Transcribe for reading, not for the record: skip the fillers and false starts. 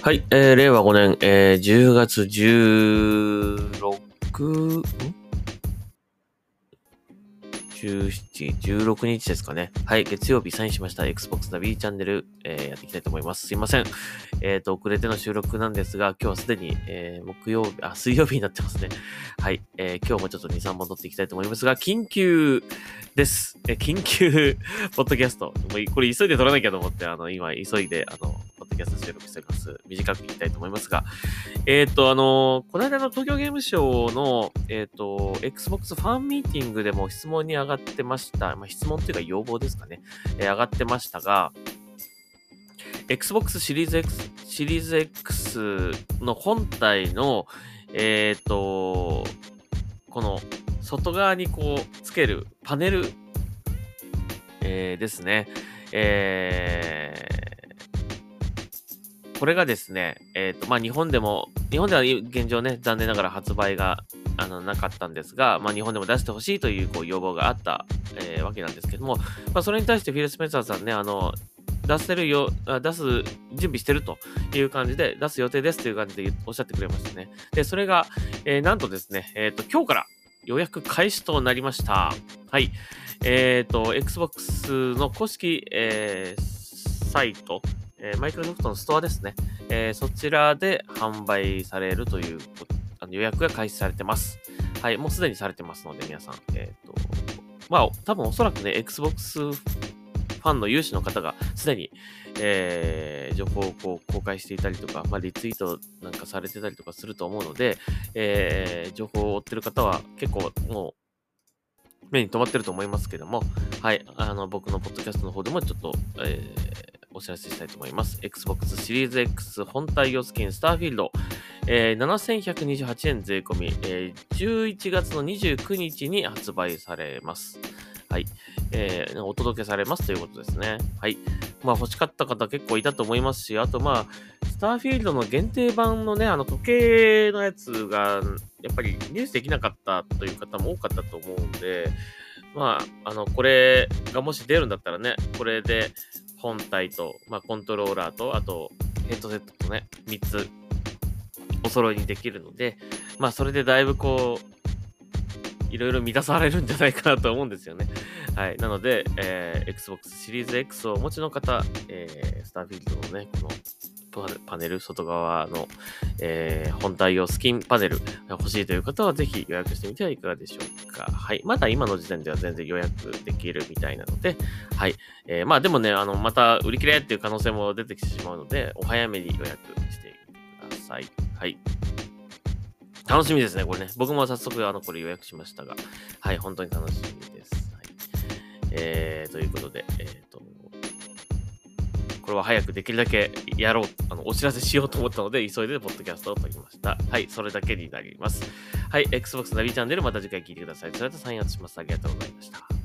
はい、令和5年、10月16、16日ですかね。はい、月曜日サインしました。Xbox ナビチャンネル、やっていきたいと思います。すいません。遅れての収録なんですが、今日はすでに、水曜日になってますね。はい、今日もちょっと2、3本撮っていきたいと思いますが、緊急です。緊急、ポッドキャスト。これ急いで撮らなきゃと思って、今急いで、ポッドキャスト収録してます。短くいきたいと思いますが、この間の東京ゲームショウの、Xbox ファンミーティングでも質問に上がってました。まあ、質問というか要望ですかね。上がってましたが、Xbox シリーズ X の本体の、この外側にこうつけるパネル、ですね。これがですね、日本では現状ね、残念ながら発売がなかったんですが、まあ、日本でも出してほしいという、こう要望があった、わけなんですけども、まあ、それに対してフィル・スペンサーさんね、準備してるという感じで、出す予定ですという感じでおっしゃってくれましたね。で、それが、なんとですね、今日から予約開始となりました。はい。Xbox の公式、サイト、マイクロソフトのストアですね、そちらで販売されるという予約が開始されてます。はい、もうすでにされてますので、皆さん、多分おそらくね、Xbox ファンの有志の方がすでに、情報をこう公開していたりとか、まあ、リツイートなんかされてたりとかすると思うので、情報を追ってる方は結構もう、目に留まってると思いますけども、はい、僕のポッドキャストの方でもちょっと、お知らせしたいと思います。Xbox シリーズ X 本体用スキンスターフィールド、7128円税込み、11月の29日に発売されます。はい、お届けされますということですね。はい。まあ欲しかった方結構いたと思いますし、あとまあ、スターフィールドの限定版のね、時計のやつが、やっぱりニュースできなかったという方も多かったと思うんで、まあ、これがもし出るんだったらね、これで本体と、まあ、コントローラーと、あとヘッドセットとね、3つお揃いにできるので、まあ、それでだいぶこう、いろいろ満たされるんじゃないかなと思うんですよね。はい。なので、Xbox シリーズ X をお持ちの方、スターフィールドのね、このパネル、外側の、本体用スキンパネル欲しいという方はぜひ予約してみてはいかがでしょうか。はい。まだ今の時点では全然予約できるみたいなので、はい。まあでもね、また売り切れっていう可能性も出てきてしまうので、お早めに予約してください。はい。楽しみですね、これね。僕も早速、これ予約しましたが。はい、本当に楽しみです。はい、ということで、これは早くできるだけやろう、お知らせしようと思ったので、急いでポッドキャストを撮りました。はい、それだけになります。はい、Xbox ナビチャンネル、また次回聞いてください。それではサインアウトします。ありがとうございました。